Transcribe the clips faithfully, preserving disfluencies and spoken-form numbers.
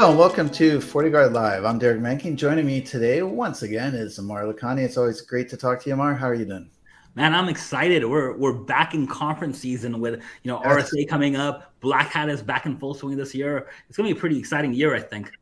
Hello and welcome to FortiGuard Live. I'm Derek Manky, and joining me today once again is Aamir Lakhani. It's always great to talk to you, Aamir. How are you doing? Man, I'm excited. We're we're back in conference season with you know yes. R S A coming up. Black Hat is back in full swing this year. It's going to be a pretty exciting year, I think.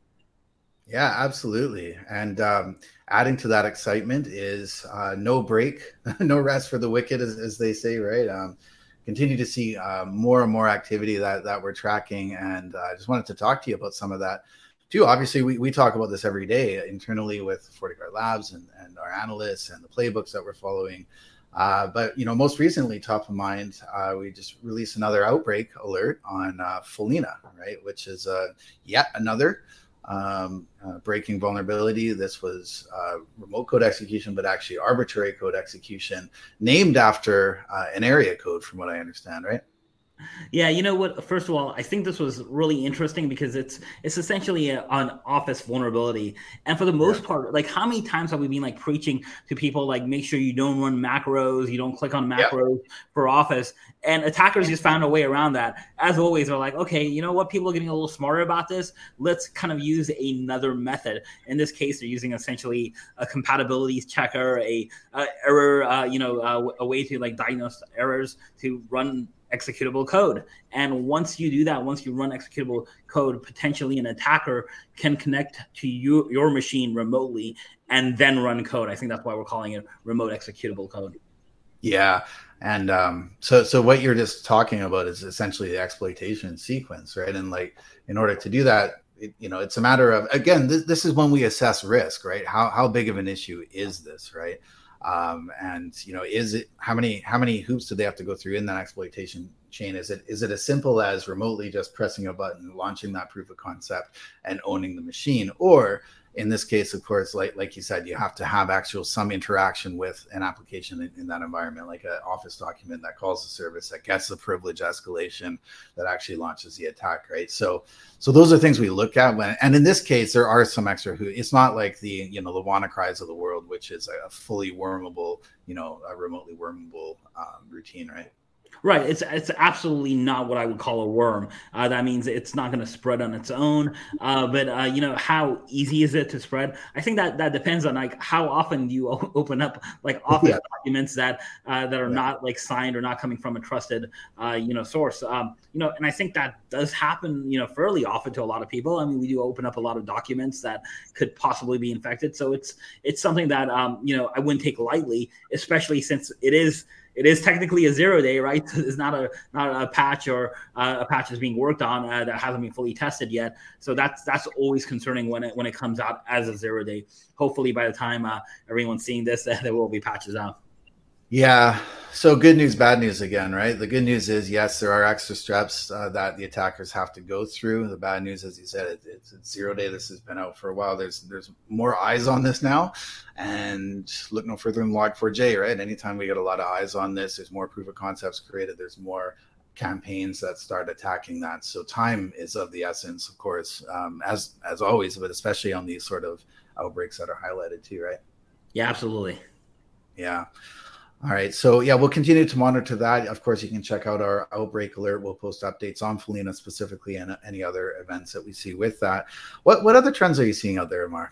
Yeah, absolutely. And um, adding to that excitement is uh, no break, no rest for the wicked, as, as they say, right? Um, continue to see uh, more and more activity that, that we're tracking. And I uh, just wanted to talk to you about some of that too. Obviously, we, we talk about this every day internally with FortiGuard Labs and, and our analysts and the playbooks that we're following. Uh, but, you know, most recently, top of mind, uh, we just released another outbreak alert on uh, Follina, right, which is uh, yet another um, uh, breaking vulnerability. This was uh, remote code execution, but actually arbitrary code execution named after uh, an area code, from what I understand, right? Yeah, you know what? First of all, I think this was really interesting because it's it's essentially a, an office vulnerability. And for the most yeah. part, like how many times have we been like preaching to people, like make sure you don't run macros, you don't click on macros yeah. for Office. And attackers just found a way around that. As always, they're like, okay, you know what? People are getting a little smarter about this. Let's kind of use another method. In this case, they're using essentially a compatibility checker, a, a error, uh, you know, uh, a way to like diagnose errors to run executable code. And once you do that, once you run executable code, potentially an attacker can connect to you, your machine remotely and then run code. I think that's why we're calling it remote executable code. Yeah. And um, so so what you're just talking about is essentially the exploitation sequence, right? And like in order to do that, it, you know, it's a matter of, again, this, this is when we assess risk, right? How how big of an issue is this, right? Um, and you know, is it how many how many hoops do they have to go through in that exploitation chain? Is it is it as simple as remotely just pressing a button, launching that proof of concept, and owning the machine? Or in this case, of course, like like you said, you have to have actual some interaction with an application in, in that environment, like an Office document that calls the service, that gets the privilege escalation, that actually launches the attack, right? So so those are things we look at when, and in this case, there are some extra who. It's not like the you know the WannaCries of the world, which is a fully wormable, you know, a remotely wormable um, routine, right? Right. It's it's absolutely not what I would call a worm. Uh, that means it's not going to spread on its own. Uh, but, uh, you know, how easy is it to spread? I think that, that depends on, like, how often you o- open up, like, office yeah. documents that uh, that are yeah. not, like, signed or not coming from a trusted, uh, you know, source. Um, you know, and I think that does happen, you know, fairly often to a lot of people. I mean, we do open up a lot of documents that could possibly be infected. So it's it's something that, um, you know, I wouldn't take lightly, especially since it is – It is technically a zero day, right? It's not a not a patch or uh, a patch is being worked on uh, that hasn't been fully tested yet. So that's that's always concerning when it when it comes out as a zero day. Hopefully, by the time uh, everyone's seeing this, uh, there will be patches out. Yeah. So good news, bad news again, right? The good news is, yes, there are extra steps uh, that the attackers have to go through. The bad news, as you said, it, it's, it's zero day. This has been out for a while. There's there's more eyes on this now. And look no further than log four j, right? Anytime we get a lot of eyes on this, there's more proof of concepts created. There's more campaigns that start attacking that. So time is of the essence, of course, um, as, as always, but especially on these sort of outbreaks that are highlighted too, right? Yeah, absolutely. Yeah. All right. So, yeah, we'll continue to monitor that. Of course, you can check out our outbreak alert. We'll post updates on Follina specifically and any other events that we see with that. What what other trends are you seeing out there, Aamir?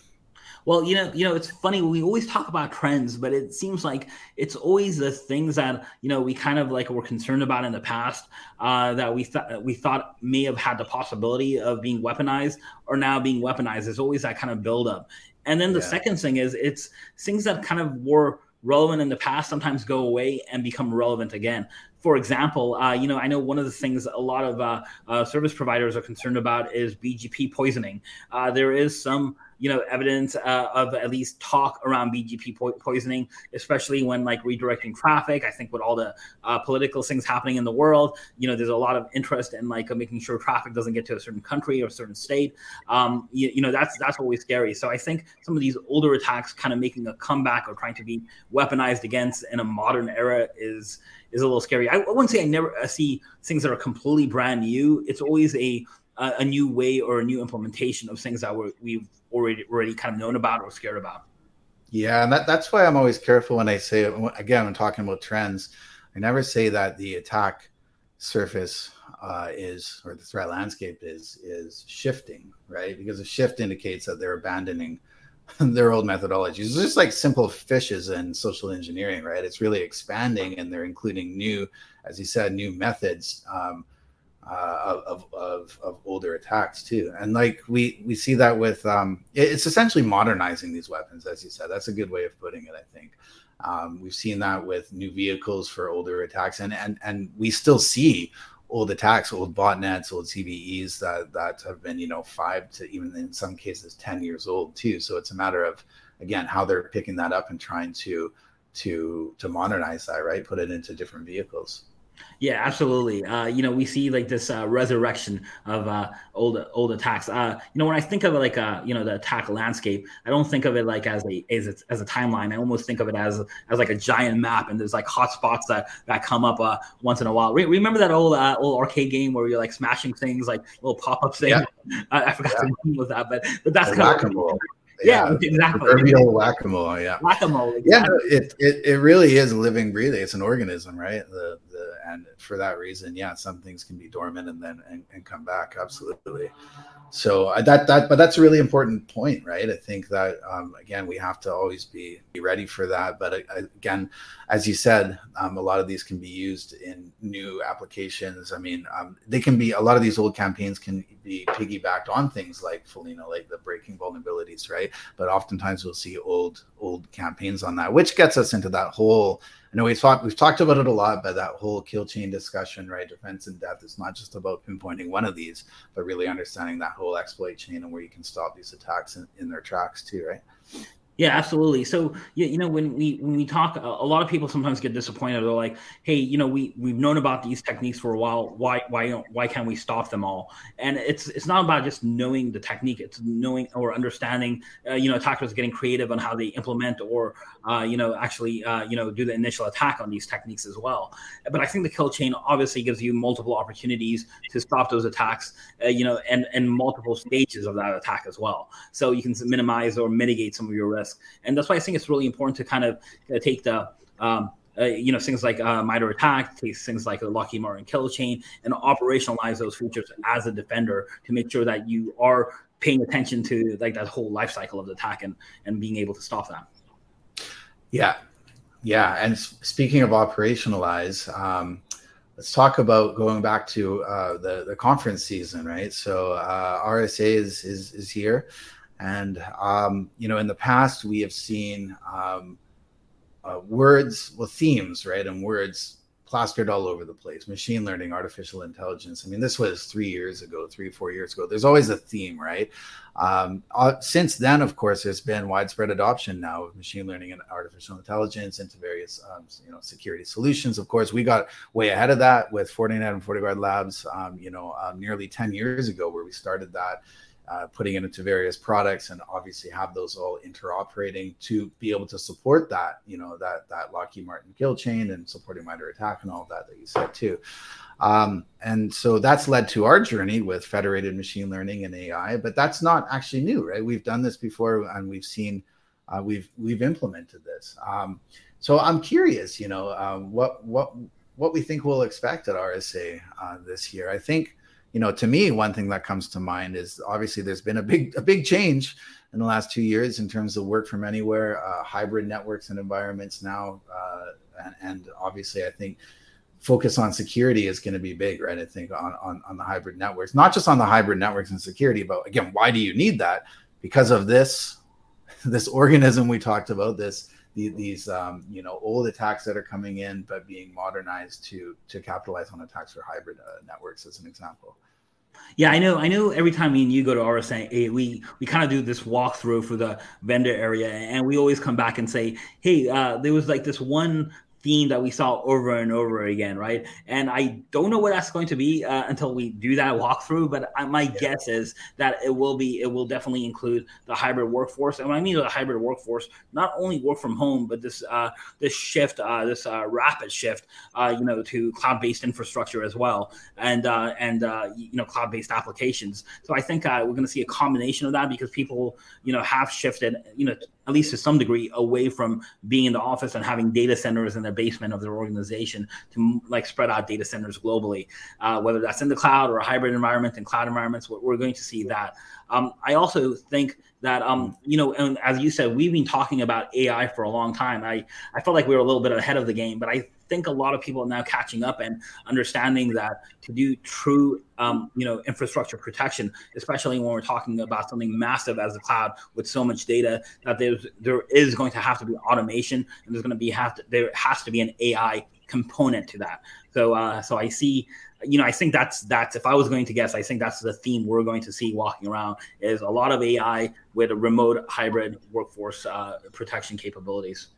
Well, you know, you know, it's funny. We always talk about trends, but it seems like it's always the things that, you know, we kind of like were concerned about in the past uh, that we thought we thought may have had the possibility of being weaponized or now being weaponized. There's always that kind of buildup. And then the yeah. second thing is it's things that kind of were relevant in the past sometimes go away and become relevant again. For example, uh, you know, I know one of the things a lot of uh, uh, service providers are concerned about is B G P poisoning. Uh, there is some, you know, evidence uh, of at least talk around B G P po- poisoning, especially when like redirecting traffic. I think with all the uh, political things happening in the world, you know, there's a lot of interest in like making sure traffic doesn't get to a certain country or a certain state. Um, you, you know, that's that's always scary. So I think some of these older attacks kind of making a comeback or trying to be weaponized against in a modern era is is a little scary. I, I wouldn't say I never I see things that are completely brand new. It's always a a new way or a new implementation of things that we're, we've already already kind of known about or scared about. Yeah, and that, that's why I'm always careful when I say, again, I'm talking about trends. I never say that the attack surface uh, is, or the threat landscape is, is shifting, right? Because a shift indicates that they're abandoning their old methodologies. It's just like simple fishes and social engineering, right? It's really expanding, and they're including new, as you said, new methods um, uh, of, of of older attacks too. And like we we see that with um, it's essentially modernizing these weapons, as you said. That's a good way of putting it, I think. Um, we've seen that with new vehicles for older attacks, and and and we still see old attacks, old botnets, old C V Es that, that have been, you know, five to even in some cases ten years old too. So it's a matter of, again, how they're picking that up and trying to to to modernize that, right? Put it into different vehicles. Yeah, absolutely. Uh, you know, we see like this uh, resurrection of uh, old old attacks. Uh, you know, when I think of it like uh, you know, the attack landscape, I don't think of it like as a as a, as a timeline. I almost think of it as as like a giant map, and there's like hot spots that, that come up uh, once in a while. Re- remember that old uh, old arcade game where you're like smashing things, like little pop up thing? Yeah. I, I forgot yeah. the name of that, but but that's kind of. Yeah, yeah, exactly. Proverbial whack-a-mole, yeah. Whack-a-mole. Exactly. Yeah, it, it it really is living, breathing. It's an organism, right? The the and for that reason, yeah, some things can be dormant and then and, and come back. Absolutely. So I, that that but that's a really important point, right? I think that um, again, we have to always be, be ready for that. But uh, again, as you said, um, a lot of these can be used in new applications. I mean, um, they can be a lot of these old campaigns can be piggybacked on things like Follina, like the breaking vulnerabilities, right? But oftentimes we'll see old old campaigns on that, which gets us into that whole. I know we've talked we've talked about it a lot, but that whole kill chain discussion, right? Defense in depth is not just about pinpointing one of these, but really understanding that whole exploit chain and where you can stop these attacks in, in their tracks too, right? Yeah, absolutely. So, you, you know, when we when we talk, a lot of people sometimes get disappointed. They're like, hey, you know, we, we've known about these techniques for a while. Why why why can't we stop them all? And it's it's not about just knowing the technique. It's knowing or understanding, uh, you know, attackers getting creative on how they implement or, uh, you know, actually, uh, you know, do the initial attack on these techniques as well. But I think the kill chain obviously gives you multiple opportunities to stop those attacks, uh, you know, and, and multiple stages of that attack as well. So you can minimize or mitigate some of your risks. And that's why I think it's really important to kind of uh, take the, um, uh, you know, things like uh, MITRE ATT&CK, take things like the Lockheed Martin kill chain, and operationalize those features as a defender to make sure that you are paying attention to like that whole life cycle of the attack and, and being able to stop that. Yeah, yeah. And speaking of operationalize, um, let's talk about going back to uh, the the conference season, right? So uh, R S A is is, is here. And, um, you know, in the past, we have seen um, uh, words, well, themes, right, and words plastered all over the place, machine learning, artificial intelligence. I mean, this was three years ago, three, four years ago. There's always a theme, right? Um, uh, since then, of course, there's been widespread adoption now of machine learning and artificial intelligence into various, um, you know, security solutions. Of course, we got way ahead of that with Fortinet and FortiGuard Labs, um, you know, um, nearly ten years ago where we started that. Uh, putting it into various products, and obviously have those all interoperating to be able to support that, you know, that that Lockheed Martin kill chain and supporting MITRE ATT&CK and all that that you said too. Um, and so that's led to our journey with federated machine learning and A I, but that's not actually new, right? We've done this before, and we've seen, uh, we've we've implemented this. Um, so I'm curious, you know, uh, what what what we think we'll expect at R S A uh, this year. I think. You know, to me, one thing that comes to mind is obviously there's been a big, a big change in the last two years in terms of work from anywhere, uh, hybrid networks and environments now, uh, and, and obviously I think focus on security is going to be big, right? I think on, on on the hybrid networks, not just on the hybrid networks and security, but again, why do you need that? Because of this, this organism we talked about, this the, these um, you know old attacks that are coming in, but being modernized to to capitalize on attacks for hybrid uh, networks, as an example. Yeah, I know. I know. Every time me and you go to R S A, we we kind of do this walkthrough for the vendor area, and we always come back and say, "Hey, uh, there was like this one theme that we saw over and over again, right?" And I don't know what that's going to be uh, until we do that walkthrough. But I, my yeah. guess is that it will be. It will definitely include the hybrid workforce. And when I mean the hybrid workforce, not only work from home, but this uh, this shift, uh, this uh, rapid shift, uh, you know, to cloud-based infrastructure as well, and uh, and uh, you know, cloud-based applications. So I think uh, we're going to see a combination of that because people, you know, have shifted, you know. at least to some degree, away from being in the office and having data centers in the basement of their organization to like spread out data centers globally, uh, whether that's in the cloud or a hybrid environment and cloud environments. We're, we're going to see that. Um, I also think that, um, you know, and as you said, we've been talking about A I for a long time. I, I felt like we were a little bit ahead of the game, but I think a lot of people are now catching up and understanding that to do true, um, you know, infrastructure protection, especially when we're talking about something massive as the cloud with so much data, that there's, there is going to have to be automation, and there's going to be have to, there has to be an A I component to that. So, uh, so I see, you know, I think that's that's if I was going to guess, I think that's the theme we're going to see walking around is a lot of A I with a remote hybrid workforce uh, protection capabilities.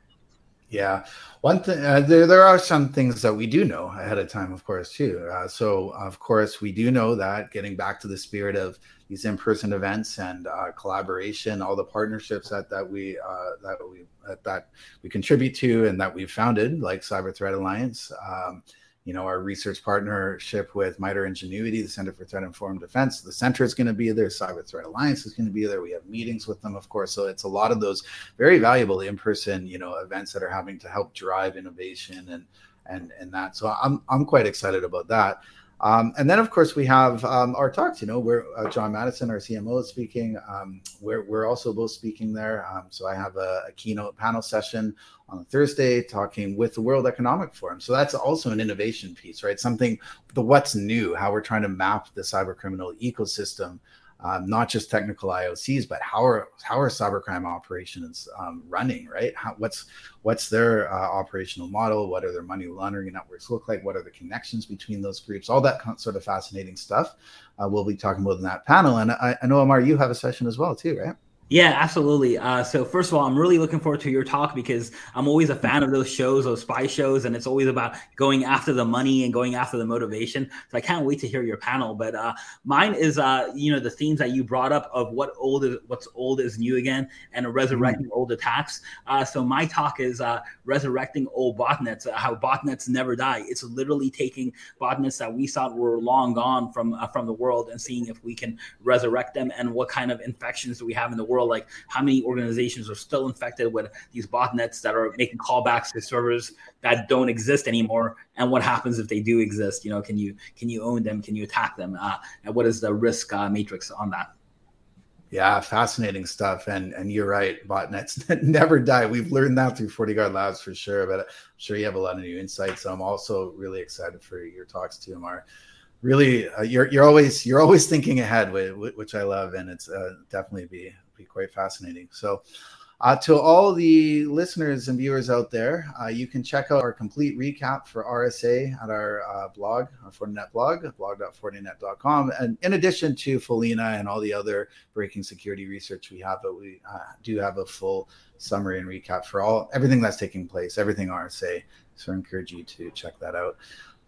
Yeah, one thing uh, there, there are some things that we do know ahead of time, of course, too. Uh, so, of course, we do know that getting back to the spirit of these in-person events and uh, collaboration, all the partnerships that that we uh, that we uh, that we contribute to and that we've founded, like Cyber Threat Alliance, um, you know, our research partnership with MITRE Ingenuity, the Center for Threat-Informed Defense. The center is going to be there. Cyber Threat Alliance is going to be there. We have meetings with them, of course. So it's a lot of those very valuable in-person, you know, events that are having to help drive innovation and and and that. So I'm I'm quite excited about that. Um, and then, of course, we have um, our talks, you know, where uh, John Madison, our C M O, is speaking. Um, we're, we're also both speaking there. Um, so I have a, a keynote panel session on Thursday talking with the World Economic Forum. So that's also an innovation piece, right? Something, the what's new, how we're trying to map the cybercriminal ecosystem, um, not just technical I O Cs, but how are how are cybercrime operations um, running, right? How, what's what's their uh, operational model? What are their money laundering networks look like? What are the connections between those groups? All that sort of fascinating stuff uh, we'll be talking about in that panel. And I, I know, Aamir, you have a session as well too, right? Yeah, absolutely. Uh, so first of all, I'm really looking forward to your talk because I'm always a fan of those shows, those spy shows, and it's always about going after the money and going after the motivation. So I can't wait to hear your panel. But uh, mine is, uh, you know, the themes that you brought up of what old is, what's old is new again, and resurrecting mm-hmm. old attacks. Uh, so my talk is uh, resurrecting old botnets, uh, how botnets never die. It's literally taking botnets that we thought were long gone from uh, from the world and seeing if we can resurrect them and what kind of infections do we have in the world. Like how many organizations are still infected with these botnets that are making callbacks to servers that don't exist anymore, and what happens if they do exist? You know, can you can you own them? Can you attack them? Uh, and what is the risk uh, matrix on that? Yeah, fascinating stuff. And and you're right, botnets never die. We've learned that through FortiGuard Labs for sure. But I'm sure you have a lot of new insights. So I'm also really excited for your talks too, Aamir. Really, uh, you're you're always you're always thinking ahead, which I love, and it's uh, definitely be. be quite fascinating. So uh, to all the listeners and viewers out there, uh, you can check out our complete recap for R S A at our uh, blog, our Fortinet blog, blog dot fortinet dot com. And in addition to Follina and all the other breaking security research we have, but we uh, do have a full summary and recap for all everything that's taking place, everything R S A. So I encourage you to check that out.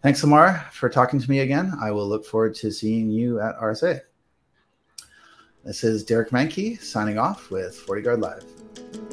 Thanks, Aamir, for talking to me again. I will look forward to seeing you at R S A. This is Derek Manky signing off with FortiGuard Live.